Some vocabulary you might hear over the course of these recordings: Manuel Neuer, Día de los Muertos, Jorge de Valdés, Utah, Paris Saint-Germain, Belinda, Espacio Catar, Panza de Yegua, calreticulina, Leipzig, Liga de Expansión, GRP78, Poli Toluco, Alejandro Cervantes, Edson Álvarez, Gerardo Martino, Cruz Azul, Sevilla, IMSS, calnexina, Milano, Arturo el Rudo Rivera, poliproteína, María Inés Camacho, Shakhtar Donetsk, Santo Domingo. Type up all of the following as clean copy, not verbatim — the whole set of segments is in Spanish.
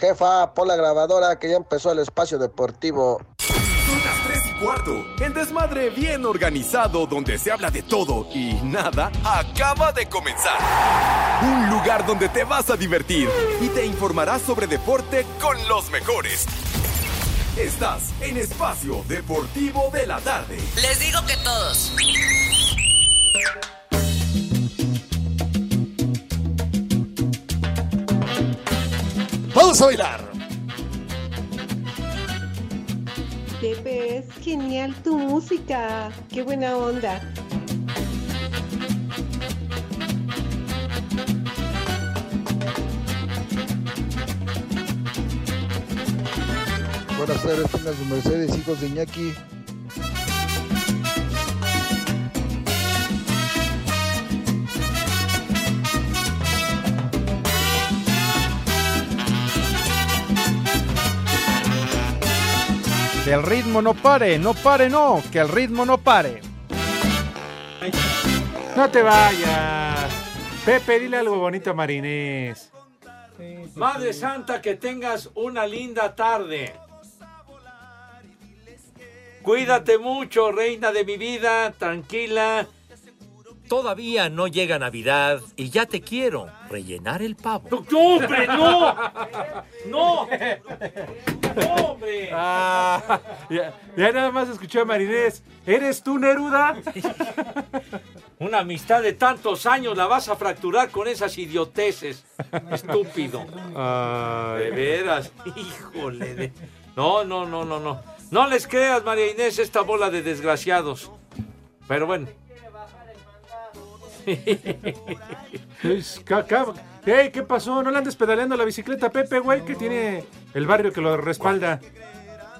Jefa, pon la grabadora que ya empezó el espacio deportivo. Son las 3:15. El desmadre bien organizado donde se habla de todo y nada acaba de comenzar. Un lugar donde te vas a divertir y te informarás sobre deporte con los mejores. Estás en Espacio Deportivo de la Tarde. Les digo que todos. ¡Vamos a bailar! Pepe, es genial tu música. ¡Qué buena onda! Buenas tardes, tengan sus mercedes, hijos de Iñaki. Que el ritmo no pare, no pare, no, que el ritmo no pare. No te vayas. Pepe, dile algo bonito a Marinés. Sí. Madre Santa, que tengas una linda tarde. Cuídate mucho, reina de mi vida, tranquila. Todavía no llega Navidad y ya te quiero rellenar el pavo. ¡No, hombre, no! ¡No! ¡No, hombre! Ah, ya nada más escuché a Marinés. ¿Eres tú, Neruda? Una amistad de tantos años la vas a fracturar con esas idioteces. Estúpido. De veras, híjole. No. No les creas, María Inés, esta bola de desgraciados. Pero bueno. Hey, ¿qué pasó? ¿No le andes pedaleando la bicicleta, Pepe, güey? Que tiene el barrio que lo respalda.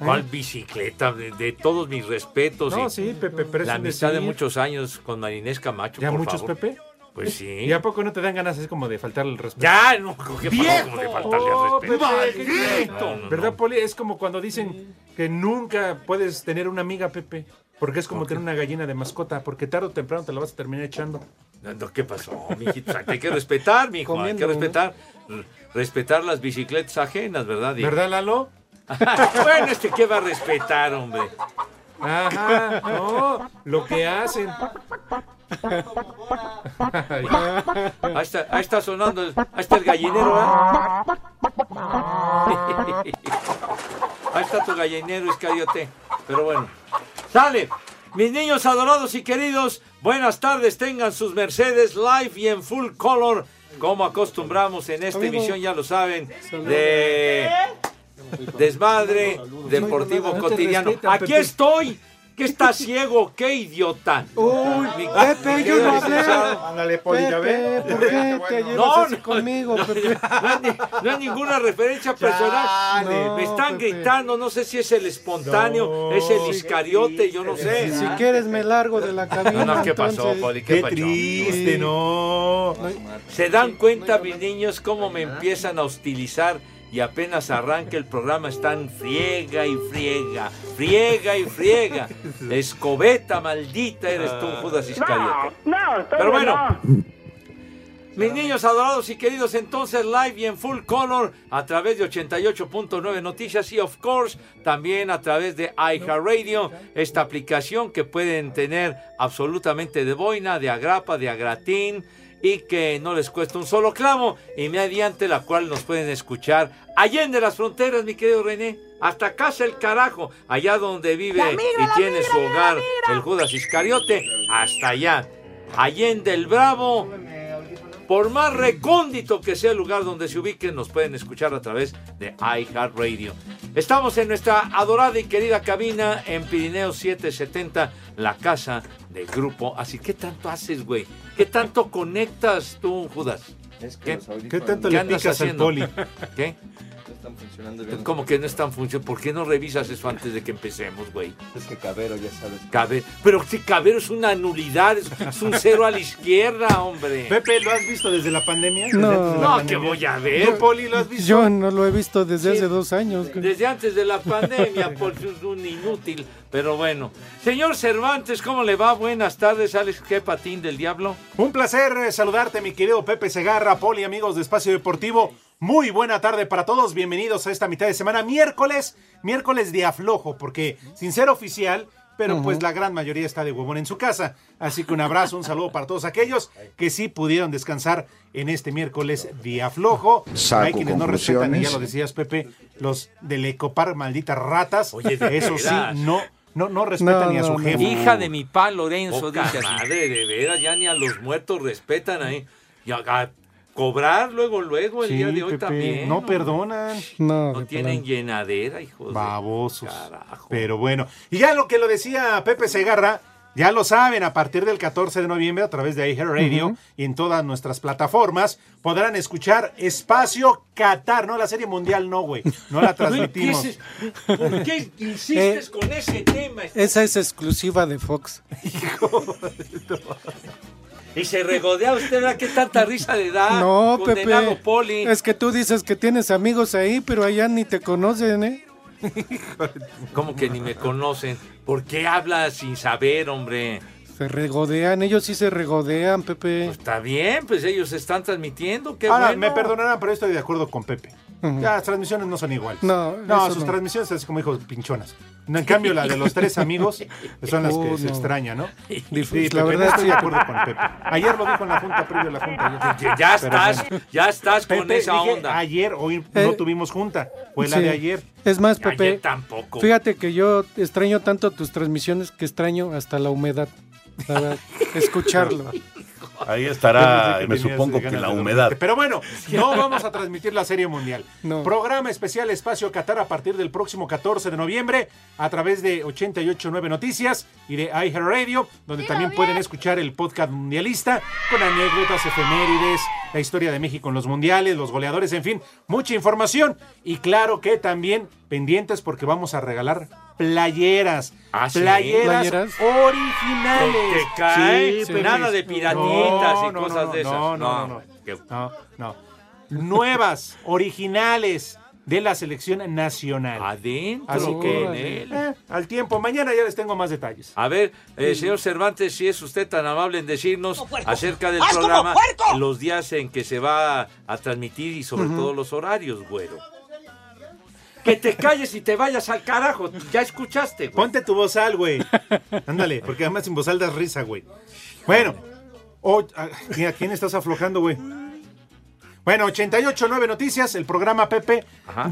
¿Cuál bicicleta? De todos mis respetos. No, sí, Pepe, pero la amistad de muchos años con María Inés Camacho, ¿ya por muchos, favor? Pepe? Pues sí. ¿Y a poco no te dan ganas así como de faltarle el respeto? Ya, no, ¿qué pasó? Como de faltarle al respeto. ¡Maldito! ¿Verdad, Poli? Es como cuando dicen que nunca puedes tener una amiga, Pepe, porque es como tener una gallina de mascota, porque tarde o temprano te la vas a terminar echando. No, ¿qué pasó, mijito? O sea, hay que respetar, mijo, comiendo, hay que respetar, ¿no? Respetar las bicicletas ajenas, ¿verdad, Diego? ¿Verdad, Lalo? Bueno, ¿qué va a respetar, hombre? Ajá, no, lo que hacen. Ahí está sonando, ahí está el gallinero, ¿eh? Ahí está tu gallinero, Iscariote. Pero bueno, sale. Mis niños adorados y queridos, buenas tardes, tengan sus mercedes live y en full color, como acostumbramos en esta emisión, ya lo saben, de Desmadre Deportivo Cotidiano. Aquí estoy. ¿Qué estás ciego? ¡Qué idiota! ¡Uy, Pepe, yo no hablé! Ándale, Poli, ya ve. No hay ninguna referencia personal. No, me están Pepe gritando, no sé si es el espontáneo, no, es el Iscariote, sí, yo no sé. Si quieres me largo de la cabina. No, ¿qué entonces pasó, Poli? ¡Qué triste, no! ¿Se dan cuenta, mis niños, cómo me empiezan a hostilizar? Y apenas arranca el programa, están friega y friega. Escobeta, maldita, eres tú, Judas Iscariote. No, pero bueno, no. Mis niños adorados y queridos, entonces live y en full color a través de 88.9 Noticias y, of course, también a través de iHeartRadio, esta aplicación que pueden tener absolutamente de boina, de agrapa, de agratín, y que no les cuesta un solo clavo, y mediante la cual nos pueden escuchar allende las fronteras, mi querido René, hasta casa el carajo, allá donde vive y tiene su hogar el Judas Iscariote, hasta allá, allende el Bravo, por más recóndito que sea el lugar donde se ubiquen, nos pueden escuchar a través de iHeartRadio. Estamos en nuestra adorada y querida cabina en Pirineo 770, la casa del grupo. Así, ¿qué tanto haces, güey? ¿Qué tanto conectas tú, Judas? Es que ¿Qué tanto le andas al Poli? ¿Qué? No están funcionando bien. ¿Cómo que no están funcionando? ¿Por qué no revisas eso antes de que empecemos, güey? Es que Cabero, ya sabes. Cabero. Pero si Cabero es una nulidad, es un cero a la izquierda, hombre. Pepe, ¿lo has visto desde la pandemia? No, que voy a ver. ¿Tú, Poli, lo has visto? Yo no lo he visto desde hace 2 años. Desde antes de la pandemia, por es un inútil. Pero bueno. Señor Cervantes, ¿cómo le va? Buenas tardes, Alex, qué patín del diablo. Un placer saludarte, mi querido Pepe Segarra, Poli, amigos de Espacio Deportivo. Muy buena tarde para todos, bienvenidos a esta mitad de semana, miércoles de aflojo, porque sin ser oficial, pero pues la gran mayoría está de huevón en su casa, así que un abrazo, un saludo para todos aquellos que sí pudieron descansar en este miércoles de aflojo. Hay quienes no respetan, y ya lo decías, Pepe, los del Ecopar, malditas ratas. Oye, eso sí, no respetan ni a su jefe. Hija de mi pa, Lorenzo, dice. Madre, de veras, ya ni a los muertos respetan ahí. Y acá cobrar luego el día de hoy, Pepe, también. No perdonan. No tienen llenadera, hijos. Babosos. Carajo. Pero bueno, y ya lo decía Pepe Segarra, ya lo saben, a partir del 14 de noviembre a través de iHeartRadio y en todas nuestras plataformas podrán escuchar Espacio Catar, no la Serie Mundial, no, güey, no la transmitimos. ¿Por qué insistes con ese tema? Esa es exclusiva de Fox. Hijo de... Y se regodea usted, ¿verdad? ¿Qué tanta risa le da? No, condenado, Pepe, Poli. Es que tú dices que tienes amigos ahí, pero allá ni te conocen, ¿eh? ¿Cómo que ni me conocen? ¿Por qué hablas sin saber, hombre? Se regodean, ellos sí se regodean, Pepe. Pues está bien, pues ellos están transmitiendo, qué ahora, bueno. Me perdonarán, pero estoy de acuerdo con Pepe. Ya, las transmisiones no son iguales. No, sus transmisiones es como hijos pinchonas. En cambio, la de los tres amigos son las que se extrañan, ¿no? Sí, la verdad estoy de acuerdo con Pepe. Ayer lo dijo en la junta, previo a la junta. Ya estás Pepe, con esa dije, onda. Ayer, hoy no tuvimos junta. Fue la de ayer. Es más, Pepe, ayer tampoco. Fíjate que yo extraño tanto tus transmisiones que extraño hasta la humedad. Para escucharlo. Ahí estará, me supongo que la humedad. Pero bueno, no vamos a transmitir la Serie Mundial. No. Programa especial Espacio Catar a partir del próximo 14 de noviembre a través de 88.9 Noticias y de iHeartRadio, donde también pueden escuchar el podcast mundialista con anécdotas, efemérides, la historia de México en los mundiales, los goleadores, en fin, mucha información. Y claro que también pendientes porque vamos a regalar playeras. Playeras originales. Que cae, sí, nada de piratitas y cosas de esas. No. Nuevas, originales de la selección nacional. Adentro. Así que al tiempo. Mañana ya les tengo más detalles. A ver, señor Cervantes, si es usted tan amable en decirnos acerca del programa, los días en que se va a transmitir y sobre todo los horarios, güero. Que te calles y te vayas al carajo. Ya escuchaste, güey. Ponte tu bozal, güey. Ándale, porque además sin bozal das risa, güey. Bueno. ¿A quién estás aflojando, güey? Bueno, 88.9 Noticias, el programa, Pepe,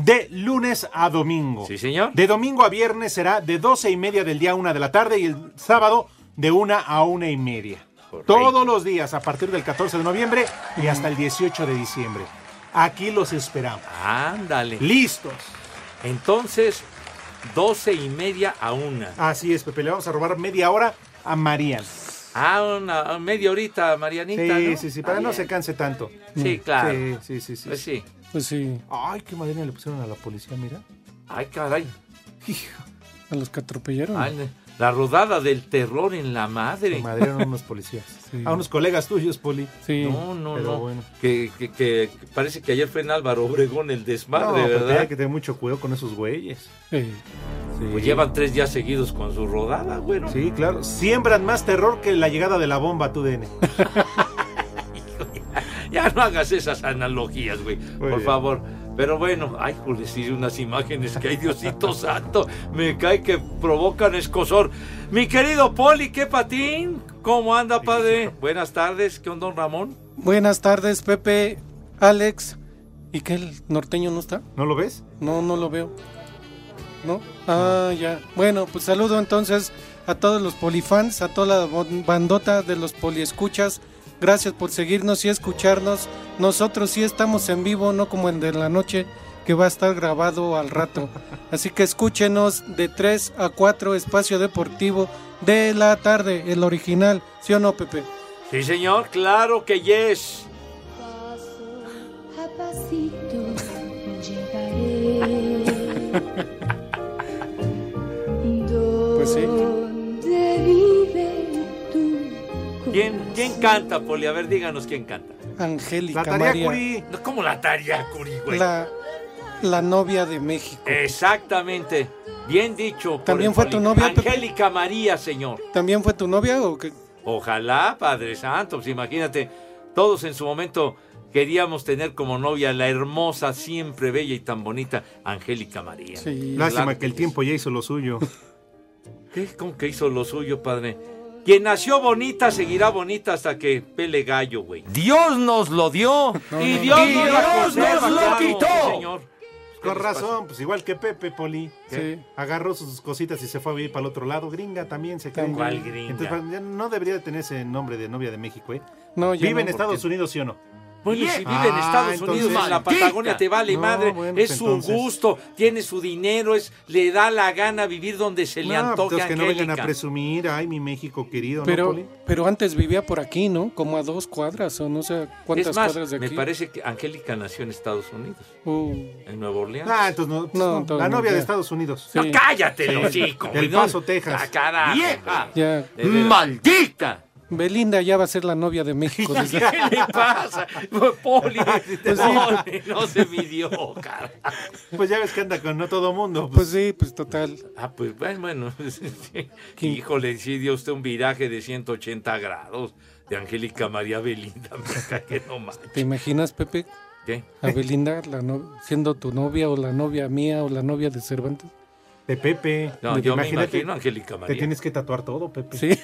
de lunes a domingo. Sí, señor. De domingo a viernes será de 12:30 del día a 1 de la tarde y el sábado de 1 a 1:30. Correcto. Todos los días a partir del 14 de noviembre y hasta el 18 de diciembre. Aquí los esperamos. Ándale. Listos. Entonces, 12:30 a 1. Así es, Pepe, le vamos a robar media hora a Marian. Una media horita a Marianita, sí, ¿no? Sí, para no se canse tanto. Sí, claro. Sí. Pues sí. Ay, qué madera le pusieron a la policía, mira. Ay, caray. Hijo. A los que atropellaron. Ay, la rodada del terror en la madre. Se madrearon a unos policías. Sí. A unos colegas tuyos, Poli. Sí. No. Bueno. Que parece que ayer fue en Álvaro Obregón el desmadre, ¿verdad? Hay que tener mucho cuidado con esos güeyes. Sí. Pues llevan 3 días seguidos con su rodada, güey. Bueno. Sí, claro. Siembran más terror que la llegada de la bomba a tu DN. Ya no hagas esas analogías, güey. Por favor. Pero bueno, ay, por decir unas imágenes que hay, Diosito santo, me cae que provocan escozor. Mi querido Poli, ¿qué patín? ¿Cómo anda, padre? Buenas tardes, ¿qué onda, don Ramón? Buenas tardes, Pepe, Alex. ¿Y qué, el norteño no está? ¿No lo ves? No lo veo. ¿No? Ah, ya. Bueno, pues saludo entonces a todos los polifans, a toda la bandota de los poliescuchas. Gracias por seguirnos y escucharnos. Nosotros sí estamos en vivo, no como en de la noche, que va a estar grabado al rato. Así que escúchenos de 3 a 4, Espacio Deportivo de la Tarde, el original. ¿Sí o no, Pepe? Sí, señor, claro que yes. Paso a pasito llegaré. Pues sí. ¿Quién canta, Poli? A ver, díganos quién canta. Angélica María. No, ¿cómo la Tariacuri, güey? La novia de México. Exactamente. Bien dicho. ¿También fue tu novia? Angélica María, señor. ¿También fue tu novia o qué? Ojalá, Padre Santo. Pues imagínate, todos en su momento Queríamos tener como novia la hermosa, siempre bella y tan bonita Angélica María. Sí, lástima que el tiempo ya hizo lo suyo. ¿Qué? ¿Cómo que hizo lo suyo, padre? Quien nació bonita seguirá bonita hasta que pele gallo, güey. Dios nos lo dio y Dios nos lo quitó. Sí, señor. Con razón, pues igual que Pepe, Poli. Sí. Agarró sus cositas y se fue a vivir para el otro lado. Gringa también se cree. ¿Cuál gringa? Entonces, no debería de tener ese nombre de novia de México, ¿eh? No, vive en Estados Unidos, ¿sí o no? Bueno, si vive en Estados Unidos, en la Patagonia, te vale madre. Bueno, es su gusto, tiene su dinero, le da la gana vivir donde se le antoje. Entonces, que no vengan a presumir, ay, mi México querido. Pero, ¿no, pero antes vivía por aquí, ¿no? Como a 2 cuadras o no sé cuántas cuadras de aquí. Me parece que Angélica nació en Estados Unidos, en Nueva Orleans. Ah, entonces no. Entonces la novia de Estados Unidos. Sí. No, cállate, hocico. Del Paso, Texas. La carajo, vieja. Ya. ¡Maldita! Belinda ya va a ser la novia de México. ¿Qué le pasa? Poli, pues sí. No se midió, cara. Pues ya ves que anda con no todo mundo. Pues sí, pues total. Ah, pues bueno. ¿Qué? Híjole, sí dio usted un viraje de 180 grados de Angélica María Belinda. Que no manches. ¿Te imaginas, Pepe? ¿Qué? A Belinda siendo tu novia o la novia mía o la novia de Cervantes. De Pepe. No, yo me imagino Angélica María. Te tienes que tatuar todo, Pepe. Sí.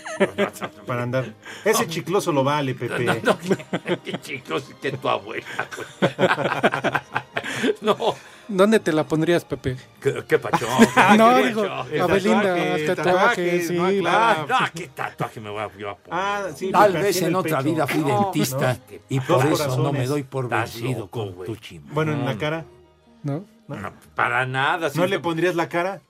Para andar. Ese chicloso lo vale, Pepe. No, qué chicloso que tu abuela, pues. No. ¿Dónde te la pondrías, Pepe? ¿Qué pachón? No, digo, a Belinda, el tatuaje, sí. No, claro. No, ¿qué tatuaje me voy a poner? Sí, tal vez en otra vida fui dentista y por eso no me doy por vencido con tu chimbo. Bueno, en la cara. ¿No? No, para nada. ¿No le pondrías la cara?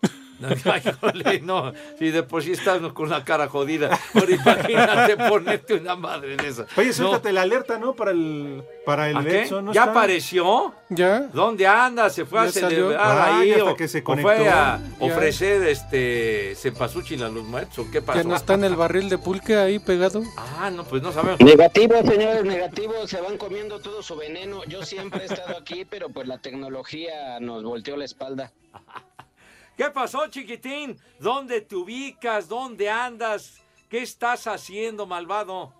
No, si de por sí estás con la cara jodida. Pero imagínate ponerte una madre en esa. Oye, suéltate la alerta, ¿no? Para el Edson, ¿no? ¿Ya está? ¿Apareció? ¿Ya? ¿Dónde anda? Se fue a celebrar ahí hasta que se conectó. O fue a ofrecer cempasúchil a los muertos. ¿O qué pasó? ¿Que no está en el barril de pulque ahí pegado? Ah, no, pues no sabemos. Negativo, señores, negativo. Se van comiendo todo su veneno. Yo siempre he estado aquí, pero pues la tecnología nos volteó la espalda. ¿Qué pasó, chiquitín? ¿Dónde te ubicas? ¿Dónde andas? ¿Qué estás haciendo, malvado?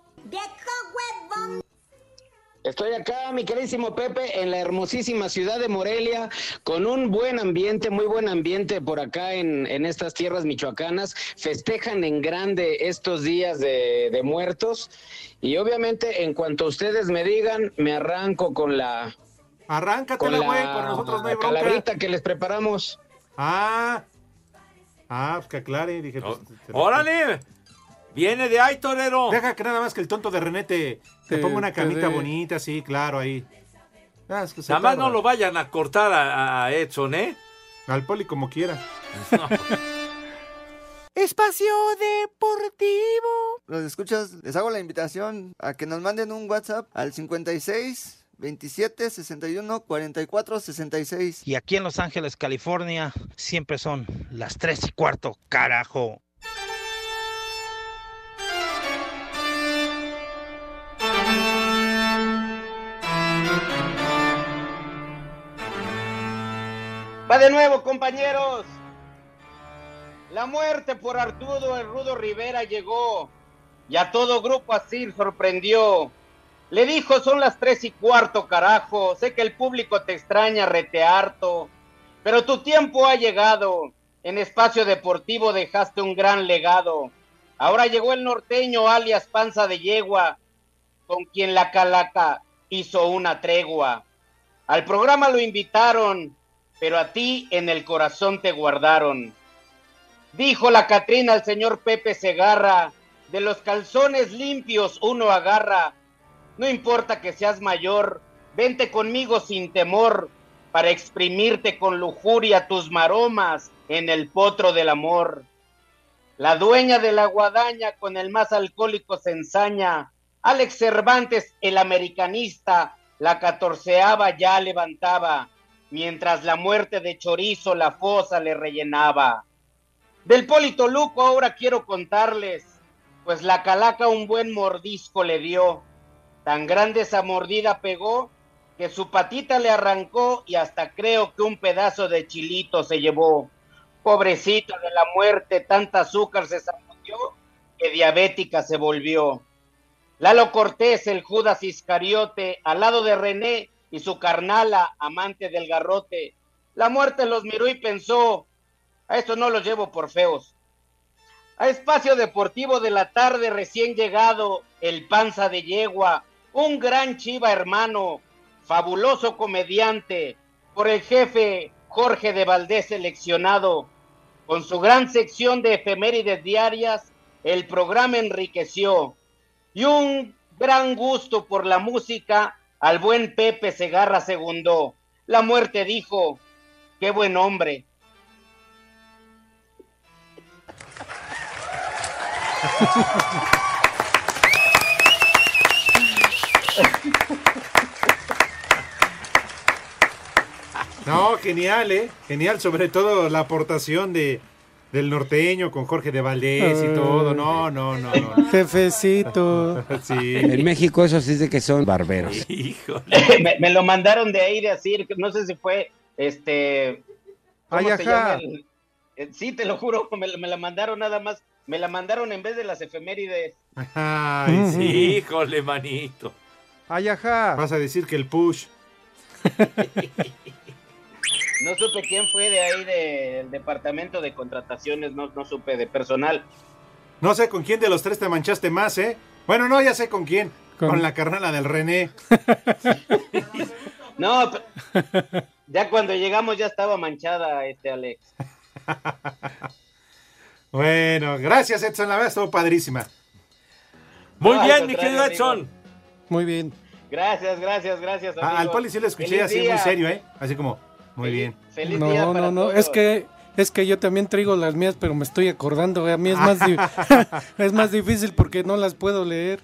Estoy acá, mi queridísimo Pepe, en la hermosísima ciudad de Morelia, con un buen ambiente, muy buen ambiente por acá en estas tierras michoacanas. Festejan en grande estos días de muertos. Y obviamente, en cuanto ustedes me digan, me arranco con la... Arráncatela, güey, por nosotros no hay bronca. Calabrita que les preparamos. Pues que aclare, dije. Pues, ¡órale! ¡Viene de ahí, torero! Deja que nada más que el tonto de René te ponga una camita bonita, sí, claro, ahí. Es que nada más no lo vayan a cortar a Edson, ¿eh? Al Poli como quiera. No. Espacio Deportivo. Los escuchas, les hago la invitación a que nos manden un WhatsApp al 56 27 61 44 66. Y aquí en Los Ángeles, California, siempre son las 3:15, carajo. Va de nuevo, compañeros. La muerte por Arturo el Rudo Rivera llegó y a todo grupo así sorprendió. Le dijo, son las 3:15, carajo. Sé que el público te extraña, rete harto, pero tu tiempo ha llegado. En Espacio Deportivo dejaste un gran legado. Ahora llegó el norteño, alias Panza de Yegua, con quien la calaca hizo una tregua. Al programa lo invitaron, pero a ti en el corazón te guardaron. Dijo la Catrina al señor Pepe Segarra, de los calzones limpios uno agarra. No importa que seas mayor, vente conmigo sin temor para exprimirte con lujuria tus maromas en el potro del amor. La dueña de la guadaña con el más alcohólico se ensaña. Alex Cervantes, el americanista, la 14ava ya levantaba, mientras la muerte de Chorizo la fosa le rellenaba. Del Polito Luco ahora quiero contarles, pues la calaca un buen mordisco le dio. Tan grande esa mordida pegó que su patita le arrancó y hasta creo que un pedazo de chilito se llevó. Pobrecito de la muerte, tanta azúcar se sacudió que diabética se volvió. Lalo Cortés, el Judas Iscariote, al lado de René y su carnala, amante del garrote. La muerte los miró y pensó, a estos no los llevo por feos. A Espacio Deportivo de la Tarde, recién llegado, el Panza de Yegua, un gran chiva hermano, fabuloso comediante, por el jefe Jorge de Valdés seleccionado. Con su gran sección de efemérides diarias, el programa enriqueció. Y un gran gusto por la música, al buen Pepe Segarra II. La muerte dijo, ¡qué buen hombre! No, genial, genial, sobre todo la aportación del norteño con Jorge de Valdés y todo, no. Jefecito. Sí. En México eso sí dice que son barberos. Híjole. Me lo mandaron de ahí de decir, no sé si fue, ¿cómo se llama? Sí, te lo juro, me la mandaron nada más, me la mandaron en vez de las efemérides. Ay, sí, híjole, manito. Ay, ajá. Vas a decir que el push. No supe quién fue de ahí del departamento de contrataciones, no supe, de personal. No sé con quién de los tres te manchaste más, ¿eh? Bueno, no, ya sé con quién. Con la carnala del René. No, ya cuando llegamos ya estaba manchada, Alex. Bueno, gracias, Edson, la verdad estuvo padrísima. Muy bien, mi querido Edson. Amigo. Muy bien. Gracias, amigo. Al Poli sí lo escuché así muy serio, ¿eh? Así como... Muy bien. Feliz día para todos. Es que yo también traigo las mías, pero me estoy acordando. A mí es más, es más difícil porque no las puedo leer.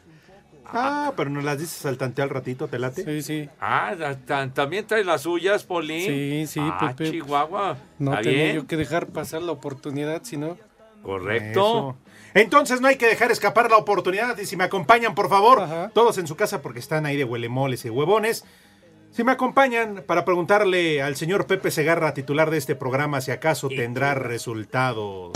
Ah, pero nos las dices al tanteo al ratito, ¿te late? Sí. Ah, también traes las suyas, Polín. Sí, Pepe. Chihuahua. No tenía yo que dejar pasar la oportunidad, si no. Correcto. Eso. Entonces no hay que dejar escapar la oportunidad. Y si me acompañan, por favor, todos en su casa porque están ahí de huelemoles y huevones. Si me acompañan para preguntarle al señor Pepe Segarra, titular de este programa, si acaso tendrá resultados.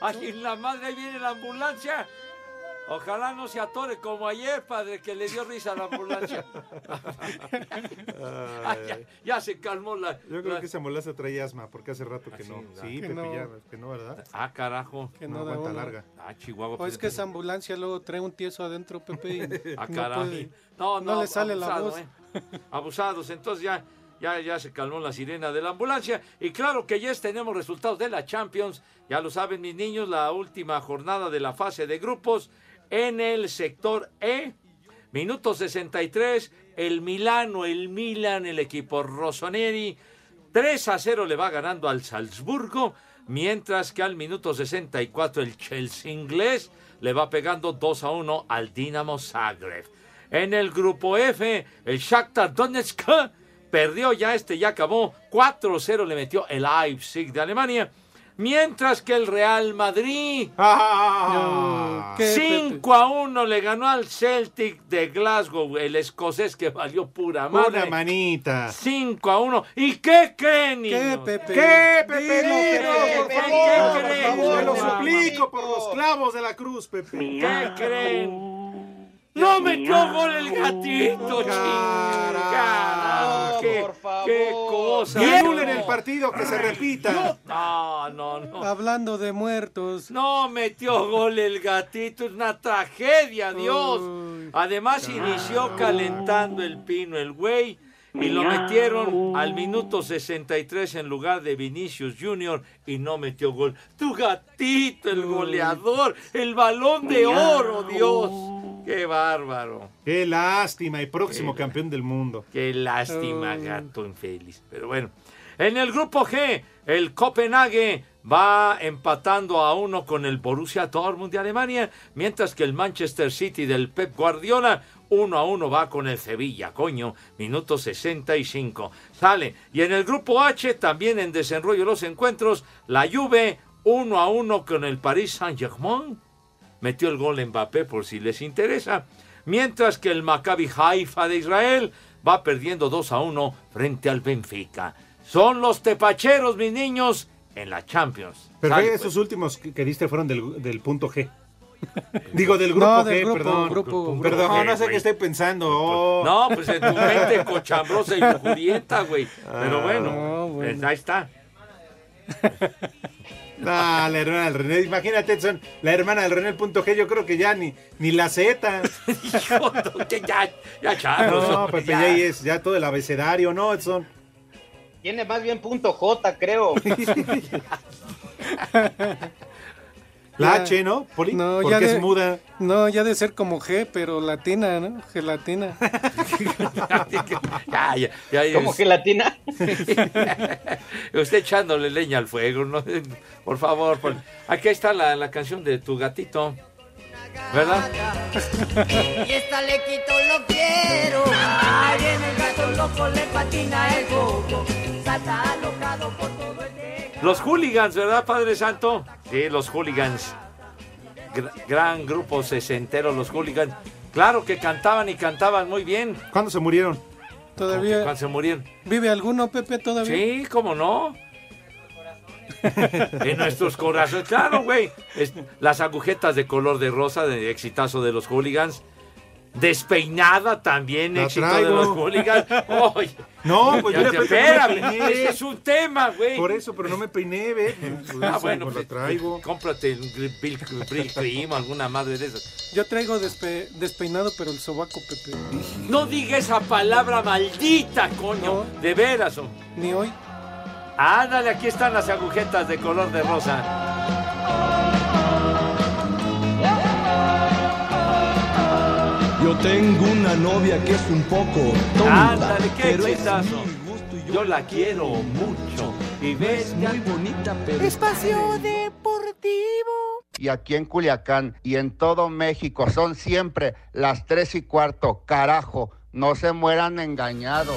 ¡Ay, en la madre! Ahí viene la ambulancia. Ojalá no se atore como ayer, padre, que le dio risa a la ambulancia. ya se calmó la... Yo creo que esa ambulancia trae asma, porque hace rato que no. Sí, Pepe, ya, que no, ¿verdad? Ah, carajo. Que no aguanta larga. Ah, Chihuahua. O es que esa ambulancia luego trae un tieso adentro, Pepe. Ah, carajo. No le sale abusado, la voz. Abusados, entonces ya se calmó la sirena de la ambulancia. Y claro que ya tenemos resultados de la Champions. Ya lo saben, mis niños, la última jornada de la fase de grupos. En el sector E, minuto 63, el Milan, el equipo rossoneri, 3-0 le va ganando al Salzburgo, mientras que al minuto 64 el Chelsea inglés le va pegando 2-1 al Dinamo Zagreb. En el grupo F, el Shakhtar Donetsk perdió ya acabó, 4-0 le metió el Leipzig de Alemania, mientras que el Real Madrid 5-1 le ganó al Celtic de Glasgow, el escocés que valió pura madre. Pura manita. 5-1. ¿Y qué creen? ¿Qué, Pepe? Te lo suplico por los clavos de la cruz, Pepe. ¿Qué creen? ¡No metió gol el gatito, chingada! ¡Por favor! ¡Qué cosa! ¡Anulen el partido, que se repita! No. Hablando de muertos. ¡No metió gol el gatito! ¡Es una tragedia, Dios! Además, inició calentando el pino el güey y lo metieron al minuto 63 en lugar de Vinicius Junior y no metió gol. ¡Tu gatito, el goleador! ¡El balón de oro, Dios! ¡Qué bárbaro! ¡Qué lástima! Y próximo campeón del mundo. ¡Qué lástima, gato infeliz! Pero bueno, en el grupo G, el Copenhague va empatando 1 con el Borussia Dortmund de Alemania, mientras que el Manchester City del Pep Guardiola 1-1 va con el Sevilla, minuto 65. Sale. Y en el grupo H, también en desarrollo los encuentros, la Juve 1-1 con el Paris Saint-Germain. metió el gol Mbappé, por si les interesa. Mientras que el Maccabi Haifa de Israel va perdiendo 2-1 frente al Benfica. Son los tepacheros, mis niños, en la Champions. Pero esos últimos que diste fueron del punto G. Digo, del grupo G, perdón. No sé qué estoy pensando. Oh. No, pues en tu mente cochambrosa y lujurienta, güey. Pero bueno, bueno. Pues ahí está. No, la hermana del René. Imagínate, son la hermana del René.g. Yo creo que ya ni la Z. No, Pepe, ya es ya todo el abecedario, ¿no, Edson? Tiene más bien punto J, creo. La H, ¿no? No, porque ya es muda. No, ya de ser como G, pero latina, ¿no? Gelatina. ¿Cómo gelatina? Usted echándole leña al fuego, ¿no? Por favor. Aquí está la canción de tu gatito, ¿verdad? Y esta le quito lo quiero. Ahí en el gato loco le patina el coco. Salta alocado por todo el... Los Hooligans, ¿verdad, Padre Santo? Sí, los Hooligans. Gran grupo sesentero, los Hooligans. Claro que cantaban y cantaban muy bien. ¿Cuándo se murieron? Todavía. ¿Cuándo se murieron? ¿Vive alguno, Pepe, todavía? Sí, ¿cómo no? En nuestros corazones. Claro, güey. Las agujetas de color de rosa, de exitazo de los Hooligans. Despeinada también, la éxito traigo de los Hooligans. Oye, no, pues yo espérame, es un tema, güey. Por eso, pero no me peiné, ve. Ah, bueno, pues, la traigo. Cómprate el Brill Cream, alguna madre de esas. Yo traigo despeinado, pero el sobaco, Pepe. No diga esa palabra maldita, coño. No, de veras, oh. Ni hoy. Ándale, aquí están las agujetas de color de rosa. Yo tengo una novia que es un poco tonta. Ándale, qué exitazo. Yo la quiero mucho. Y ves, muy bonita, pero... Espacio Deportivo. Y aquí en Culiacán y en todo México son siempre las 3:15. Carajo, no se mueran engañados.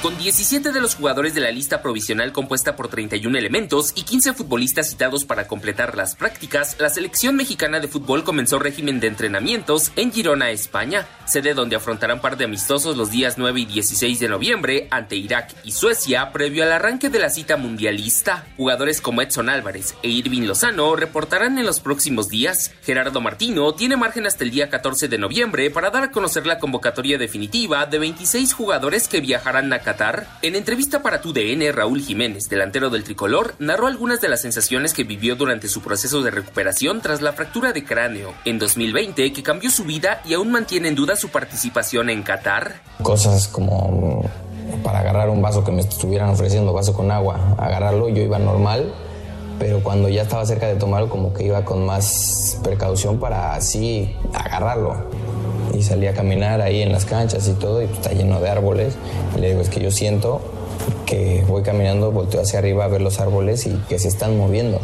Con 17 de los jugadores de la lista provisional compuesta por 31 elementos y 15 futbolistas citados para completar las prácticas, la selección mexicana de fútbol comenzó régimen de entrenamientos en Girona, España, sede donde afrontarán par de amistosos los días 9 y 16 de noviembre ante Irak y Suecia, previo al arranque de la cita mundialista. Jugadores como Edson Álvarez e Irving Lozano reportarán en los próximos días. Gerardo Martino tiene margen hasta el día 14 de noviembre para dar a conocer la convocatoria definitiva de 26 jugadores que viajarán a Qatar. En entrevista para TUDN, Raúl Jiménez, delantero del tricolor, narró algunas de las sensaciones que vivió durante su proceso de recuperación tras la fractura de cráneo en 2020, que cambió su vida y aún mantiene en duda su participación en Qatar. Cosas como para agarrar un vaso que me estuvieran ofreciendo, vaso con agua, agarrarlo, yo iba normal, pero cuando ya estaba cerca de tomarlo, como que iba con más precaución para así agarrarlo. Y salí a caminar ahí en las canchas y todo, y pues está lleno de árboles. Y le digo, es que yo siento que voy caminando, volteo hacia arriba a ver los árboles y que se están moviendo.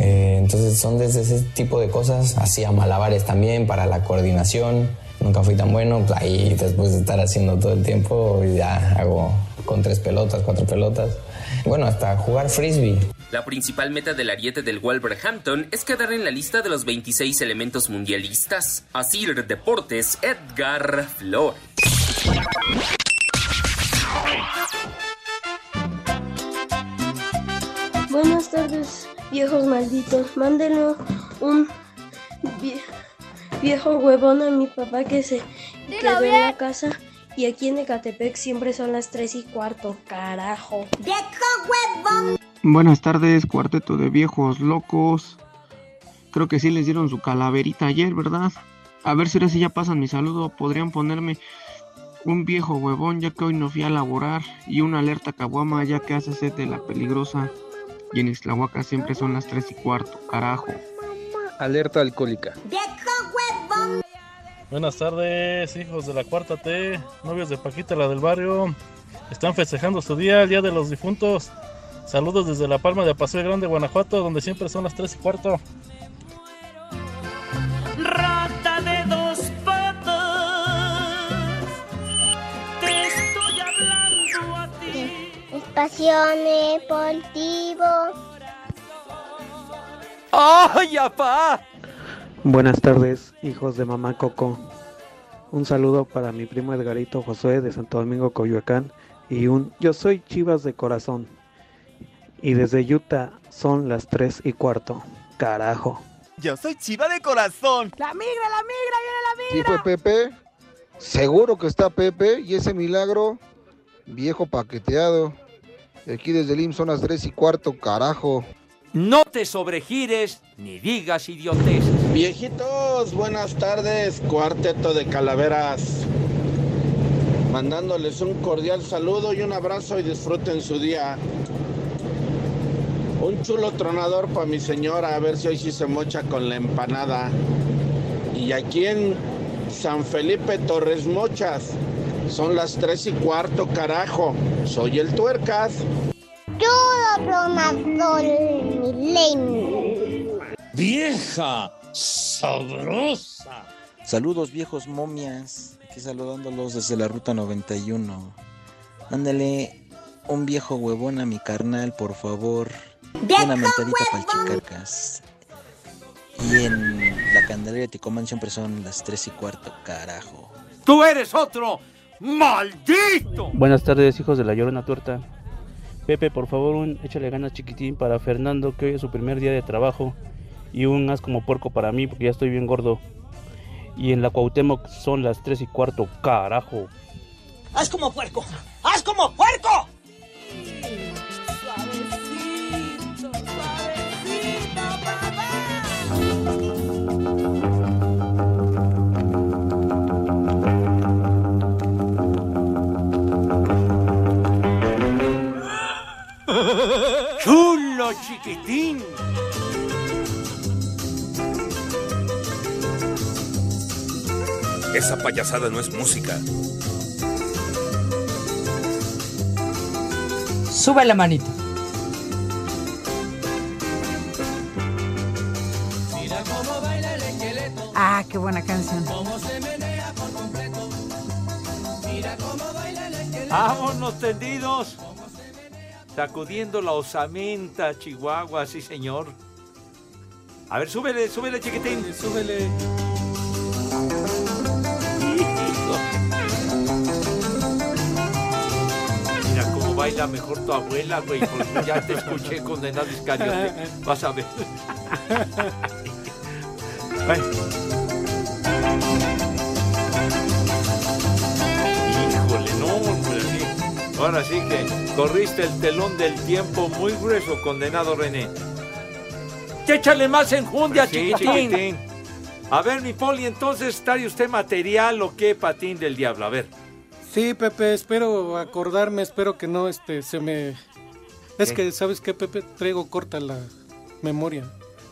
Entonces son desde ese tipo de cosas. Hacía malabares también para la coordinación. Nunca fui tan bueno. Pues ahí después de estar haciendo todo el tiempo, ya hago con 3 pelotas, 4 pelotas. Bueno, hasta jugar frisbee. La principal meta del ariete del Wolverhampton es quedar en la lista de los 26 elementos mundialistas. Asir Deportes, Edgar Flores. Buenas tardes, viejos malditos. Mándenle un viejo huevón a mi papá que se quedó en la casa. Y aquí en Ecatepec siempre son las 3:15, carajo. Buenas tardes, cuarteto de viejos locos. Creo que sí les dieron su calaverita ayer, ¿verdad? A ver si ahora sí ya pasan mi saludo. Podrían ponerme un viejo huevón, ya que hoy no fui a laborar. Y una alerta caguama, ya que hace sed de la peligrosa. Y en Ixtlahuaca siempre son las 3:15, carajo. Alerta alcohólica. Buenas tardes, hijos de la cuarta T, novios de Paquita, la del barrio. Están festejando su día, el Día de los Difuntos. Saludos desde La Palma de Paseo Grande, Guanajuato, donde siempre son las 3:15. Rata de dos patas. Espacio Deportivo. ¡Ay, apá! Buenas tardes, hijos de mamá Coco. Un saludo para mi primo Edgarito Josué de Santo Domingo, Coyoacán. Y yo soy Chivas de corazón. Y desde Utah son las 3:15. Carajo. Yo soy Chiva de corazón. La migra, viene la migra. Sí fue Pepe. Seguro que está Pepe. Y ese milagro, viejo paqueteado. Aquí desde el IMSS son las 3:15, carajo. No te sobregires ni digas idiotes. Viejitos, buenas tardes, cuarteto de calaveras. Mandándoles un cordial saludo y un abrazo y disfruten su día. Un chulo tronador para mi señora, a ver si hoy sí se mocha con la empanada. Y aquí en San Felipe Torres Mochas son las 3:15, carajo. Soy el Tuercas. Chulo tronador milenio. Vieja sabrosa. Saludos, viejos momias. Aquí saludándolos desde la ruta 91. Ándale un viejo huevón a mi carnal, por favor. Una mentadita para el Chicalcas. Y en la Candelaria de Ticomán siempre son las 3:15, carajo. ¡Tú eres otro maldito! Buenas tardes, hijos de la Llorona Tuerta. Pepe, por favor, échale ganas, chiquitín, para Fernando, que hoy es su primer día de trabajo. Y un haz como puerco para mí, porque ya estoy bien gordo. Y en la Cuauhtémoc son las 3:15, carajo. ¡Haz como puerco! ¡Haz como puerco! ¡Chulo, chiquitín! Esa payasada no es música. Sube la manita. Ah, qué buena canción. Vámonos tendidos. Sacudiendo la osamenta, Chihuahua, sí señor. A ver, súbele, chiquitín. Súbele. Mira cómo baila mejor tu abuela, güey, porque ya te escuché, condenado Iscariote. Vas a ver. Bueno. Híjole, no, pues sí. Ahora sí que... corriste el telón del tiempo muy grueso, condenado René. ¡Échale más enjundia, pues sí, chiquitín! A ver, mi Poli, entonces, ¿trae usted material o qué, patín del diablo? A ver. Sí, Pepe, espero acordarme, espero que no se me... Es que, ¿sabes qué, Pepe? Traigo corta la memoria.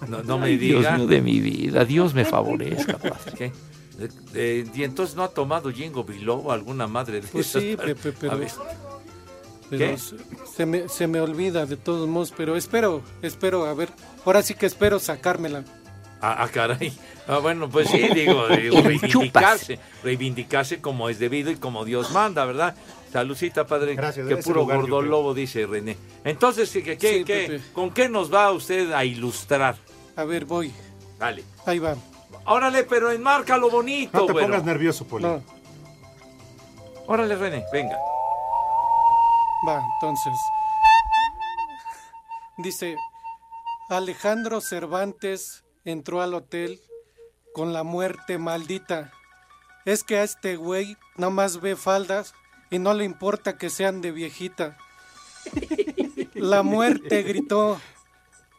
No me digas. Dios mío de mi vida, Dios me favorezca, ¿qué? Y entonces, ¿no ha tomado Jingo Biloba alguna madre de pues esas? Sí, Pepe, pero... A ver. ¿Qué? Se me olvida de todos modos, pero espero, a ver, ahora sí que espero sacármela. Ah, caray. Ah, bueno, pues sí, digo reivindicarse como es debido y como Dios manda, ¿verdad? Saludcita, padre. Gracias, que puro lugar, gordolobo, dice René. Entonces, ¿qué, ¿con qué nos va usted a ilustrar? A ver, voy. Dale. Ahí va. Órale, pero enmarca lo bonito. No te pongas nervioso, Poli. No. Órale, René, venga. Va, entonces, dice, Alejandro Cervantes entró al hotel con la muerte maldita. Es que a este güey nomás ve faldas y no le importa que sean de viejita. La muerte gritó,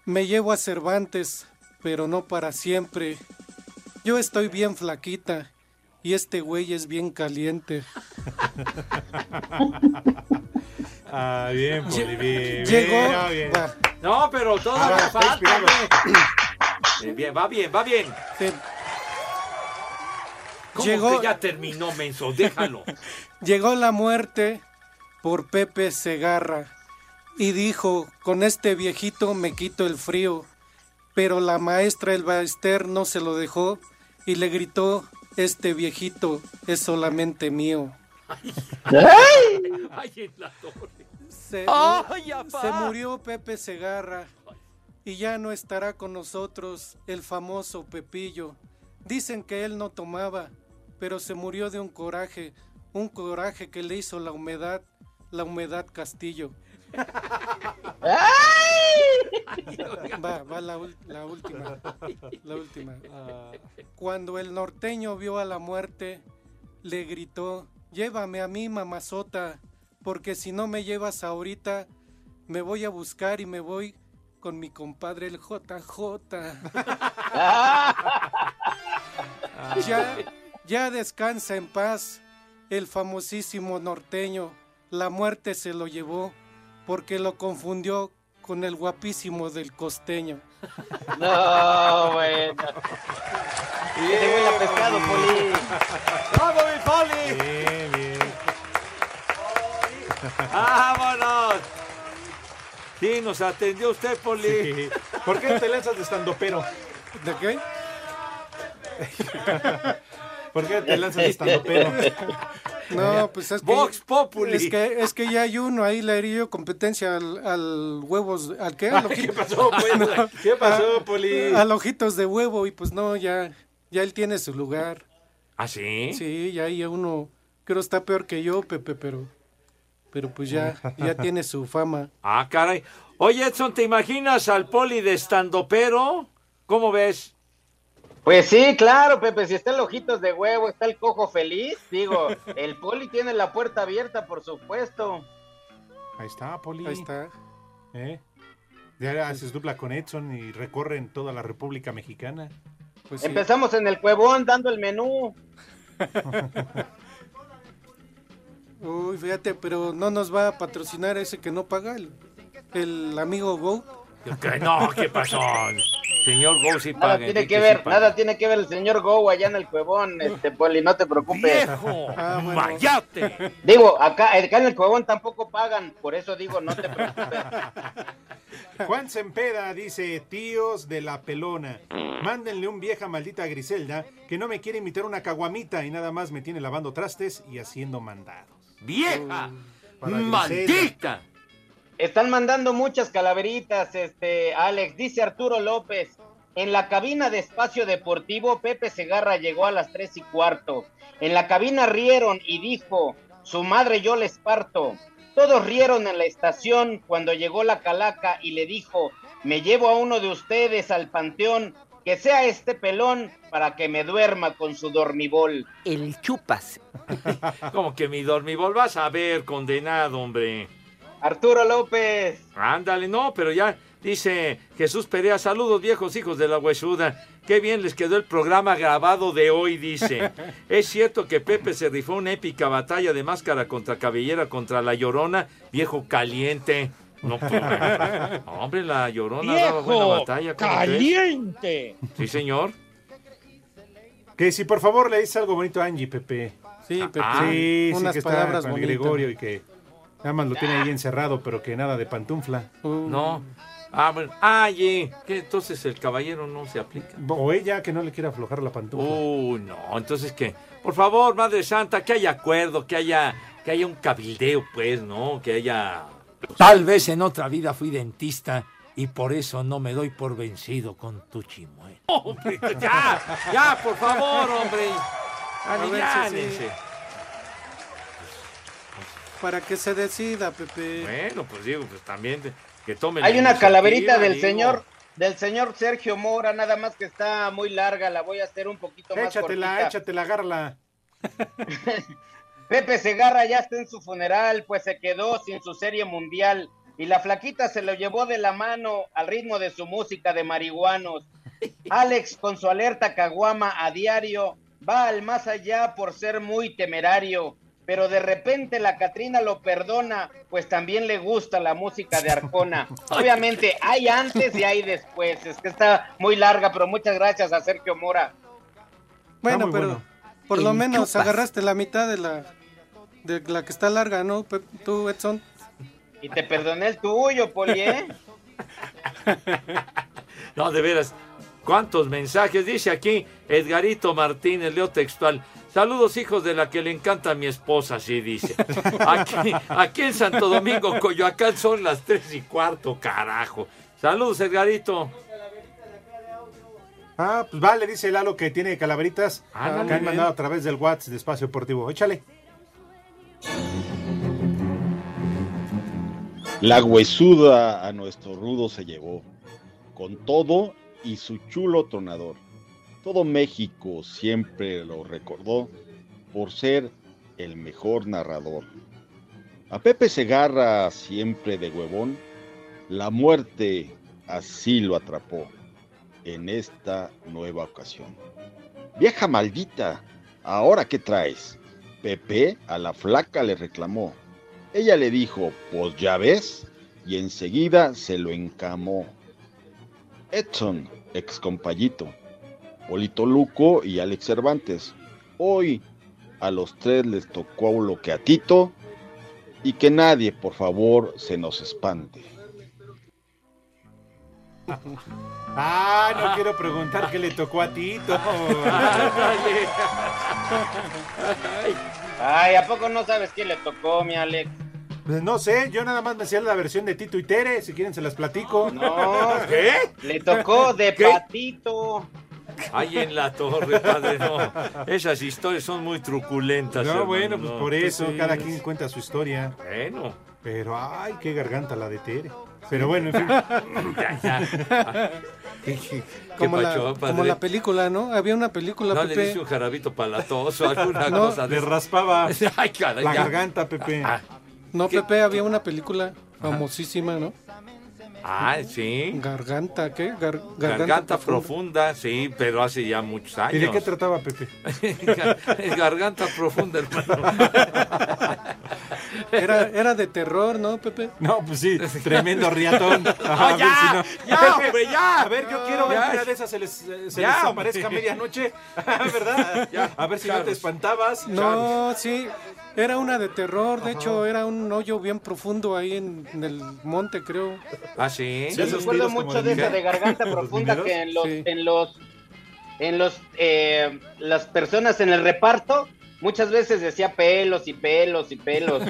me llevo a Cervantes, pero no para siempre. Yo estoy bien flaquita y este güey es bien caliente. Ah, bien, Poli, bien. Llegó. Bien. No, pero todavía falta. Va bien. Sí. ¿Cómo llegó... que ya terminó, menso? Déjalo. Llegó la muerte por Pepe Segarra y dijo, con este viejito me quito el frío. Pero la maestra El Baester no se lo dejó y le gritó, este viejito es solamente mío. Ay, en la torre. Se murió Pepe Segarra y ya no estará con nosotros el famoso Pepillo. Dicen que él no tomaba, pero se murió de un coraje que le hizo la humedad Castillo. Va la última. Cuando el norteño vio a la muerte, le gritó: llévame a mí, mamazota, porque si no me llevas ahorita, me voy a buscar y me voy con mi compadre el JJ. Ya descansa en paz el famosísimo norteño. La muerte se lo llevó porque lo confundió con el guapísimo del costeño. No, bueno. Bien, te huele a pescado, Poli. ¡Vamos, mi Poli! Bien, bien. ¡Vámonos! Sí, nos atendió usted, Poli. Sí. ¿Por qué te lanzas de estandopero? ¿De qué? ¿Por qué te lanzas de estandopero? No, pues es que... Vox Populi. Es que ya hay uno ahí, le herido competencia al huevos... ¿Al qué? ¿Qué pasó, pues? No, ¿qué pasó, Poli? Al ojitos de huevo, y pues no, ya él tiene su lugar. ¿Ah, sí? Sí, ya hay uno... Creo está peor que yo, Pepe, pero pues ya tiene su fama. Ah, caray. Oye, Edson, ¿te imaginas al Poli de estandopero? ¿Cómo ves? Pues sí, claro, Pepe, si está el ojitos de huevo, está el cojo feliz, digo, el Poli tiene la puerta abierta, por supuesto. Ahí está, Poli. Ahí está. Ya haces dupla con Edson y recorren toda la República Mexicana. Pues empezamos en el Cuevón, dando el menú. Uy, fíjate, pero no nos va a patrocinar ese que no paga, el amigo Go. Okay, no, ¿qué pasó? Señor Go sí paga. Nada tiene que ver el señor Go allá en el Cuevón, Poli, no te preocupes. ¡Viejo! ¡Váyate! Digo, acá en el Cuevón tampoco pagan, por eso digo, no te preocupes. Juan Sempeda dice: tíos de la pelona, mándenle un vieja maldita a Griselda que no me quiere invitar una caguamita y nada más me tiene lavando trastes y haciendo mandados. ¡Vieja! ¡Maldita! Están mandando muchas calaveritas, Alex. Dice Arturo López: en la cabina de Espacio Deportivo, Pepe Segarra llegó a las 3:15. En la cabina rieron y dijo: su madre yo les parto. Todos rieron en la estación cuando llegó la calaca y le dijo: me llevo a uno de ustedes al panteón, que sea este pelón para que me duerma con su dormibol. El chupas. Como que mi dormibol, vas a ver, condenado, hombre. Arturo López. Ándale, no, pero ya dice Jesús Perea: saludos, viejos hijos de la huesuda. Qué bien les quedó el programa grabado de hoy, dice. Es cierto que Pepe se rifó una épica batalla de máscara contra cabellera contra la Llorona, viejo caliente. No, hombre, la Llorona daba buena batalla. ¡Caliente! Sí, señor. Que si por favor le dices algo bonito a Angie, Pepe. Sí, Pepe. Sí, unas que palabras está con Gregorio y que... Nada más lo tiene ahí encerrado, pero que nada de pantufla. No. Ah, bueno. Ay, que entonces el caballero no se aplica. O ella que no le quiere aflojar la pantufla. No. Entonces, ¿qué? Por favor, Madre Santa, que haya acuerdo, que haya un cabildeo, pues, ¿no? Que haya... Tal vez en otra vida fui dentista y por eso no me doy por vencido con tu chimuelo. Hombre, ya, por favor, hombre. Aliviánense. Para que se decida, Pepe. Bueno, pues digo, pues también que tomen. Hay una calaverita del señor Sergio Mora, nada más que está muy larga, la voy a hacer un poquito más cortita. Échatela, agárrala. Pepe Segarra ya está en su funeral, pues se quedó sin su serie mundial y la flaquita se lo llevó de la mano al ritmo de su música de marihuanos. Alex, con su alerta caguama a diario, va al más allá por ser muy temerario. Pero de repente la Catrina lo perdona, pues también le gusta la música de Arjona. Obviamente hay antes y hay después. Es que está muy larga, pero muchas gracias a Sergio Mora. Bueno, pero bueno, por lo menos agarraste la mitad de la que está larga, ¿no, tú, Edson? Y te perdoné el tuyo, Poli, ¿eh? No, de veras. ¿Cuántos mensajes? Dice aquí Edgarito Martínez, leo textual. Saludos, hijos de la que le encanta a mi esposa, así dice. Aquí en Santo Domingo, Coyoacán, son las 3:15, carajo. Saludos, Edgarito. Ah, pues vale, dice Lalo que tiene calaveritas que han mandado a través del WhatsApp de Espacio Deportivo. Échale. La huesuda a nuestro Rudo se llevó, con todo y su chulo tronador. Todo México siempre lo recordó por ser el mejor narrador. A Pepe Segarra, siempre de huevón, la muerte así lo atrapó en esta nueva ocasión. Vieja maldita, ¿ahora qué traes? Pepe a la flaca le reclamó. Ella le dijo, pues ya ves, y enseguida se lo encamó. Edson, excompayito, Polito Luco y Alex Cervantes. Hoy a los tres les tocó lo que a Tito, y que nadie, por favor, se nos espante. Ah, no quiero preguntar qué le tocó a Tito. Ay, ¿a poco no sabes qué le tocó, mi Alex? Pues no sé, yo nada más me hacía la versión de Tito y Tere, si quieren se las platico. No, ¿qué? Le tocó de ¿qué? Patito. Ahí en la torre, padre, no. Esas historias son muy truculentas. No, hermano, bueno, pues no, por eso, pues sí, cada quien cuenta su historia. Bueno. Pero, ay, qué garganta la de Tere. Pero bueno, en fin. Ya. Como la película, ¿no? Había una película, no, Pepe. No, le dice un jarabito palatoso, alguna no, cosa. Le raspaba ay, caray, la garganta, Pepe. No, ¿qué? Pepe, había una película famosísima, ¿no? Ah, sí. Garganta, ¿qué? Garganta profunda, sí, pero hace ya muchos años. ¿Y de qué trataba, Pepe? Garganta profunda, hermano. Era de terror, ¿no, Pepe? No, pues sí, tremendo riatón. Ajá, no, ya, a ver, si no. Ya, hombre, ya. A ver, yo quiero ver que a de esas se les aparezca a medianoche, ¿verdad? Ya, a ver si Charles. No te espantabas. No, Charles. Sí. Era una de terror, de hecho, era un hoyo bien profundo ahí en el monte, creo. Ah, sí. Yo recuerdo mucho de esa de garganta profunda que en las personas en el reparto muchas veces decía pelos y pelos y pelos.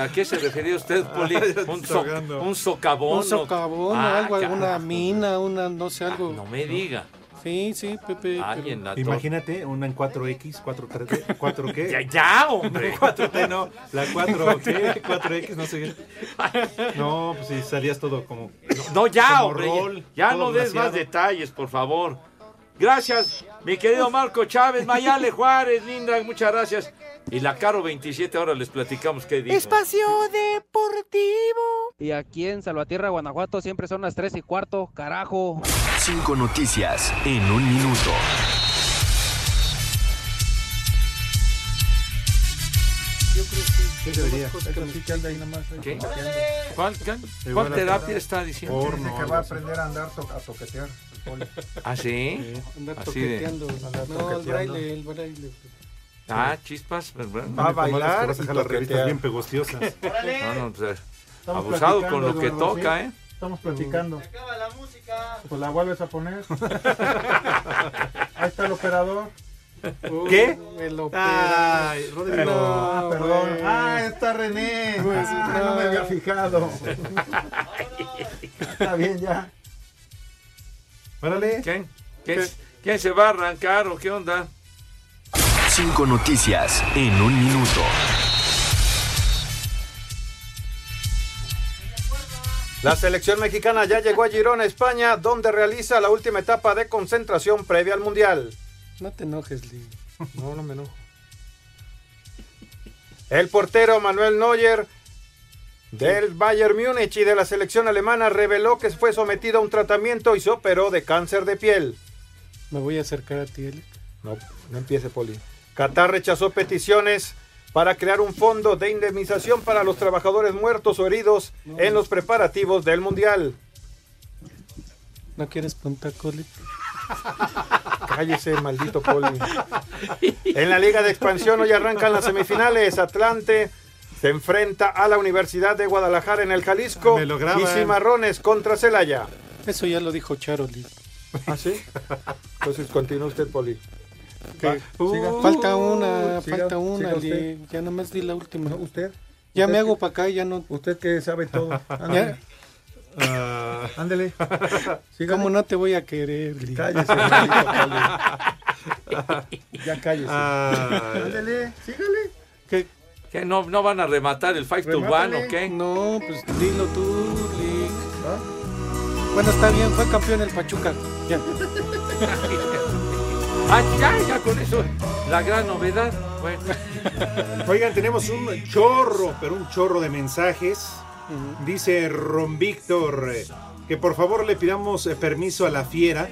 ¿A qué se refería usted, Poli? Un socavón. Un socavón, algo, alguna mina, una no sé, algo. No me diga. Sí, Pepe. Imagínate, una en 4X, 4T, 4K. Ya, hombre. 4T no, la 4K, 4X, no sé. No, pues si salías todo como... No, ya, como hombre. Rol, ya no des más detalles, por favor. Gracias, mi querido Marco Chávez, Mayale Juárez, Linda, muchas gracias. Y la Caro 27, ahora les platicamos qué dijo. Espacio Deportivo. Y aquí en Salvatierra, Guanajuato, siempre son las 3:15, carajo. 5 noticias en un minuto. Yo creo que sí debería. Que anda ahí nomás. ¿Qué? ¿Cuál terapia está diciendo? Dice que va a aprender a andar a toquetear. ¿Ah, sí? Andar toqueteando. No, el braille. Ah, chispas. Va a bailar y las revistas bien pegostiosas. No, pues, abusado con lo que toca, ¿eh? Estamos platicando. Se acaba la música. Pues la vuelves a poner. Ahí está el operador. ¿Qué? El operador. Ay, Rodrigo. No, perdón. Wey. Ah, está René. Pues, no me había fijado. Está bien ya. Órale. ¿Quién se va a arrancar o qué onda? 5 noticias en un minuto. La selección mexicana ya llegó a Girona, España, donde realiza la última etapa de concentración previa al Mundial. No te enojes, Lee. No me enojo. El portero Manuel Neuer del Bayern Múnich y de la selección alemana reveló que fue sometido a un tratamiento y se operó de cáncer de piel. Me voy a acercar a ti, Eli. No empiece, Poli. Qatar rechazó peticiones para crear un fondo de indemnización para los trabajadores muertos o heridos en los preparativos del Mundial. ¿No quieres punta, Coli? Cállese, maldito Coli. En la Liga de Expansión hoy arrancan las semifinales. Atlante se enfrenta a la Universidad de Guadalajara en el Jalisco y Cimarrones contra Celaya. Eso ya lo dijo Charoli. ¿Ah, sí? Entonces continúa usted, Poli. Falta una, ya nomás di la última. ¿Usted? Ya me hago para acá, ya no. Usted que sabe todo. Ándele. ¿Cómo no te voy a querer? Cállese. Ya cállese. Ándele, sígale. ¿Qué? ¿No van a rematar el 5-1 o qué? No, pues dilo tú, Lick. Bueno, está bien, fue campeón el Pachuca. Ya. Ah, ya con eso, la gran novedad. Bueno. Oigan, tenemos un chorro, pero un chorro de mensajes. Dice Ron Víctor que por favor le pidamos permiso a la fiera,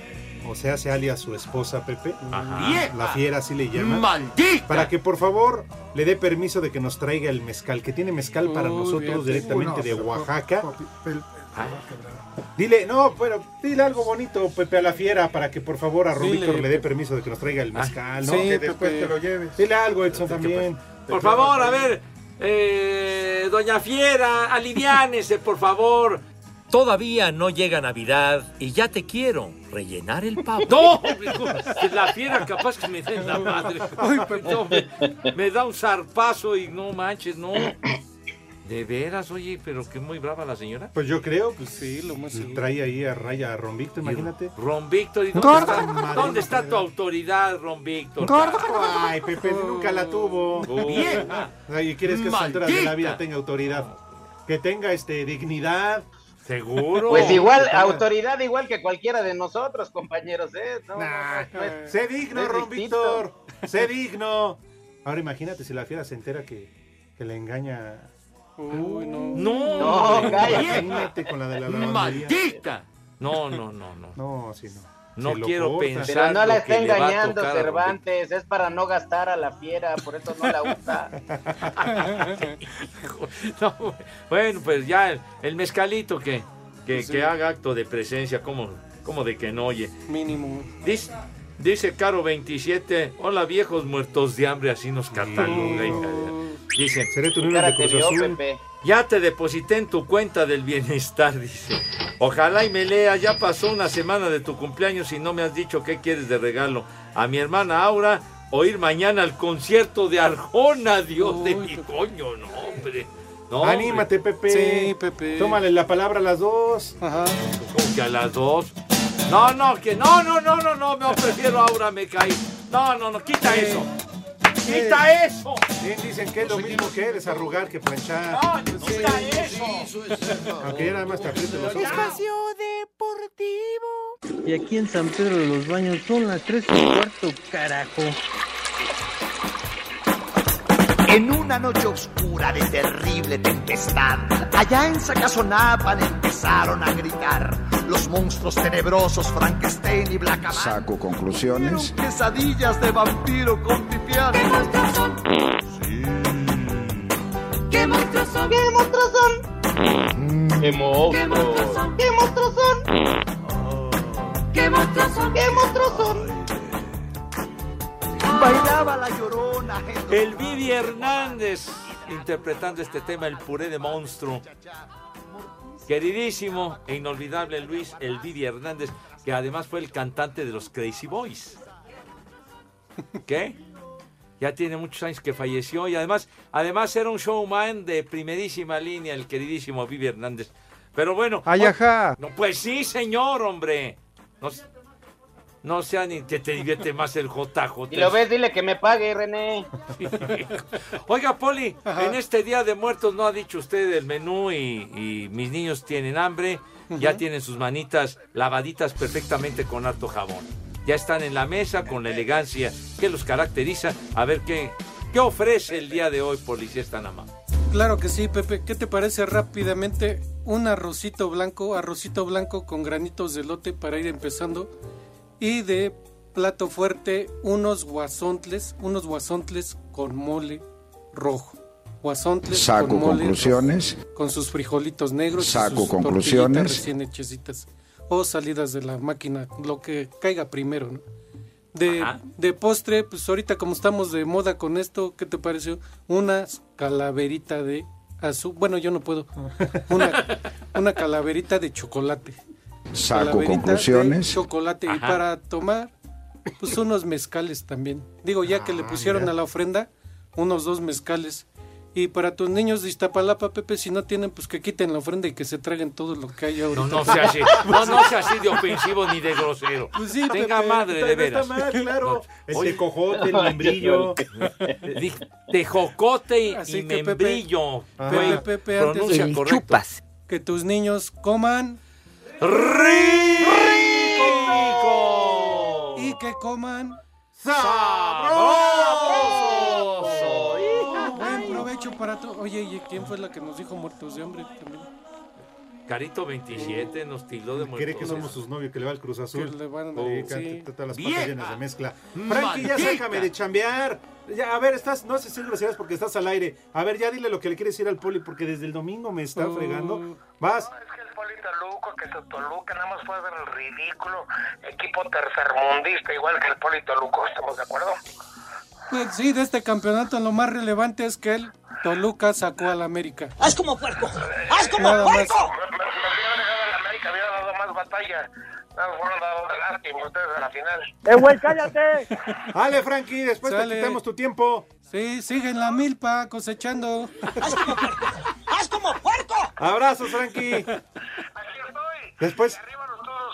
o sea, hace alias su esposa, Pepe. Ajá. La fiera, así le llaman. ¡Maldita! Para que por favor le dé permiso de que nos traiga el mezcal, que tiene mezcal para nosotros directamente de Oaxaca. Dile, no, pero dile algo bonito, Pepe, a la fiera, para que por favor a Ron Víctor le dé permiso de que nos traiga el mezcal, ¿no? Sí, que después Pepe, te lo lleves. Dile algo, Edson, también. Por favor, a ver, doña Fiera, aliviánese, por favor. Todavía no llega Navidad y ya te quiero rellenar el pavo. ¡No! La fiera capaz que me dé la madre. Ay, perdón, me da un zarpazo y no manches, no. De veras, oye, pero que muy brava la señora. Pues yo creo que sí, lo más seguro. Trae ahí a raya a Ron Víctor, imagínate. Ron Víctor, ¿y dónde está tu autoridad, Ron Víctor? Ay, Pepe, nunca la tuvo. Bien. ¿Y quieres que a esa altura de la vida tenga autoridad? Que tenga dignidad. Seguro. Pues igual, autoridad igual que cualquiera de nosotros, compañeros, No, pues, sé digno, Ron Víctor. Sé digno. Ahora imagínate si la fiera se entera que le engaña. Uy, no, cállate con la de la lavandería. ¡Maldita! No. No, así no. No quiero pensar. Pero no la está engañando, Cervantes. Es para no gastar a la fiera, por eso no la usa. No, bueno, pues ya el mezcalito que haga acto de presencia, como de que no oye. Mínimo. Dice Caro 27, hola viejos muertos de hambre, así nos catalogan. Dice, seré tu número de Cruz Azul. Ya te deposité en tu cuenta del bienestar, dice. Ojalá y me lea, ya pasó una semana de tu cumpleaños y no me has dicho qué quieres de regalo. A mi hermana Aura, o ir mañana al concierto de Arjona, Dios de mi coño, no, hombre. No, anímate, Pepe. Sí, Pepe. Tómale la palabra a las dos. Ajá. ¿Cómo que a las dos? No, prefiero Aura, me caí. No, quita eso. ¡Quita eso! Bien, dicen que es lo mismo que desarrugar, que planchar. ¡No, quita eso! Aunque ya nada más te apriete los ojos. Espacio Deportivo. Y aquí en San Pedro de los Baños son las 3:15, carajo. En una noche oscura de terrible tempestad, allá en Sacazonapan empezaron a gritar los monstruos tenebrosos Frankenstein y Blackaman. Saco conclusiones. Pesadillas de vampiro con pipián. ¿Qué monstruos son? Sí. ¿Qué monstruos son? ¿Qué monstruos son? ¿Qué monstruos son? ¿Qué monstruos son? ¿Qué monstruos son? ¿Qué monstruos son? Bailaba la llorona. El Vivi Hernández interpretando este tema, el puré de monstruo. Queridísimo e inolvidable Luis El Vivi Hernández, que además fue el cantante de los Crazy Boys. ¿Qué? Ya tiene muchos años que falleció y además era un showman de primerísima línea, el queridísimo Vivi Hernández. Pero bueno. ¡Ay, ajá! No, pues sí, señor, hombre. No sea ni que te divierte más el JJ. Y lo ves, dile que me pague, René. Sí. Oiga, Poli, en este Día de Muertos no ha dicho usted el menú y mis niños tienen hambre. Uh-huh. Ya tienen sus manitas lavaditas perfectamente con harto jabón. Ya están en la mesa con la elegancia que los caracteriza. A ver qué ofrece el día de hoy, Poli, si es tan amable. Claro que sí, Pepe. ¿Qué te parece rápidamente un arrocito blanco con granitos de elote para ir empezando? Y de plato fuerte, unos guasontles con mole rojo. Guasontles saco con mole conclusiones rojo, con sus frijolitos negros, saco sus conclusiones recién hechecitas o salidas de la máquina, lo que caiga primero, ¿no? De postre, pues ahorita como estamos de moda con esto, ¿qué te pareció? Una calaverita de azúcar. Bueno, yo no puedo. Una calaverita de chocolate. Saco conclusiones. Chocolate. Ajá. Y para tomar Pues unos mezcales también. Digo, ya que le pusieron a la ofrenda, unos 2 mezcales. Y para tus niños de Iztapalapa, Pepe, si no tienen, pues que quiten la ofrenda y que se traguen todo lo que hay ahorita. No, no sea así. No sea así de ofensivo ni de grosero. Pues sí, tenga Pepe, madre, de veras. Está mal, claro. No. El tejocote, el membrillo. Tejocote y membrillo. Pepe, Pepe, antes de chupas. Que tus niños coman... ¡Rico! Y que coman... ¡Sabroso! Para todo. Oye, ¿y quién fue la que nos dijo muertos de hambre también? Carito 27 nos tildó de muertos. Cree que somos sus novios, que le va al Cruz Azul. Que le van a las patas llenas de mezcla. Frankie, ya sácame de chambear. Ya, a ver, estás, no haces groserías porque estás al aire. A ver, ya dile lo que le quieres decir al Poli, porque desde el domingo me está fregando. Vas. No, es que el Poli está loco, que se Toluca nada más fue a ver el ridículo. Equipo tercermundista, igual que el Poli Toluco, ¿estamos de acuerdo? Pues sí, de este campeonato lo más relevante es que el Toluca sacó al América. ¡Haz como puerco! ¡Haz como puerco! Me hubiera dejado al América, hubiera dado más batalla. No fueron dado el lástima ustedes a la final. ¡Güey, cállate! ¡Ale, Frankie! Después te quitamos tu tiempo. Sí, sigue en la milpa cosechando. ¡Haz como puerco! ¡Haz como puerco! ¡Abrazos, Frankie! ¡Aquí estoy! Después...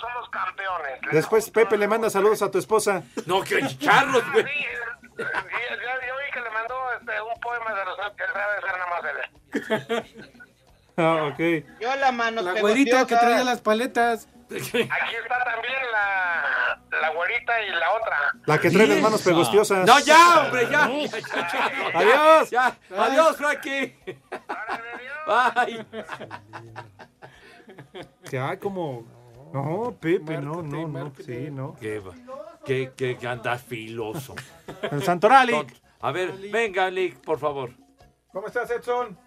somos campeones. Después, Pepe, le manda saludos a tu esposa. No, que charlos, güey. Yo oí que le mandó un poema de los Ángeles, debe ser nada más él. Ah, ok. Yo la mano. La güerita que traía las paletas. Aquí está también la güerita y la otra. La que trae las manos pegostiosas. No, ya, hombre, ya. Adiós. Ya. Adiós, Frankie. Bye. Que hay como... No, Pepe, marketing. Sí, no. Que andas filoso. El Santoralic. A ver, venga, Lick, por favor. ¿Cómo estás, Edson?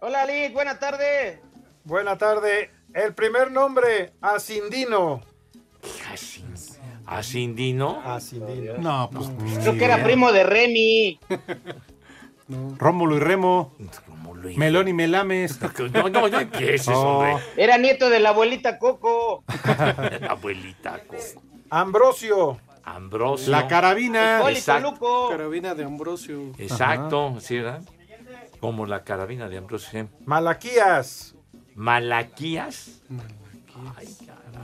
Hola, Lick, buena tarde. Buena tarde. El primer nombre, Asindino. ¿Asindino? Asindino. No, pues... No. Creo que era primo de Remy. No. Rómulo y Remo. Melón y Melames. No empieces, hombre. Era nieto de la abuelita Coco. La abuelita Coco. Ambrosio. La carabina. Exacto. Carabina de Ambrosio. Exacto, ajá. ¿Sí era? Como la carabina de Ambrosio. Malaquías. Ay, caramba.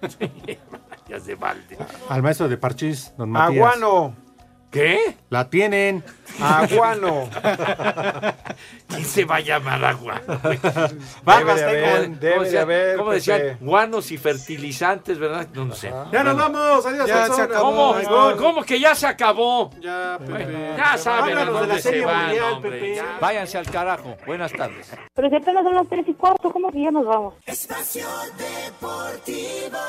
Malaquías de Valdés. Al maestro de Parchís, don Matías. Aguano. ¿Qué? La tienen. Aguano. ¿Quién se va a llamar Aguano? Debe haber. ¿Cómo decían? Guanos y fertilizantes, ¿verdad? No sé. Ya nos vamos. Adiós. Ya se acabó. ¿Cómo que ya se acabó? Ya, Pepe. Ya saben a dónde se van, hombre. Váyanse al carajo. Buenas tardes. Pero si apenas son las 3:15, ¿cómo que ya nos vamos? Espacio Deportivo.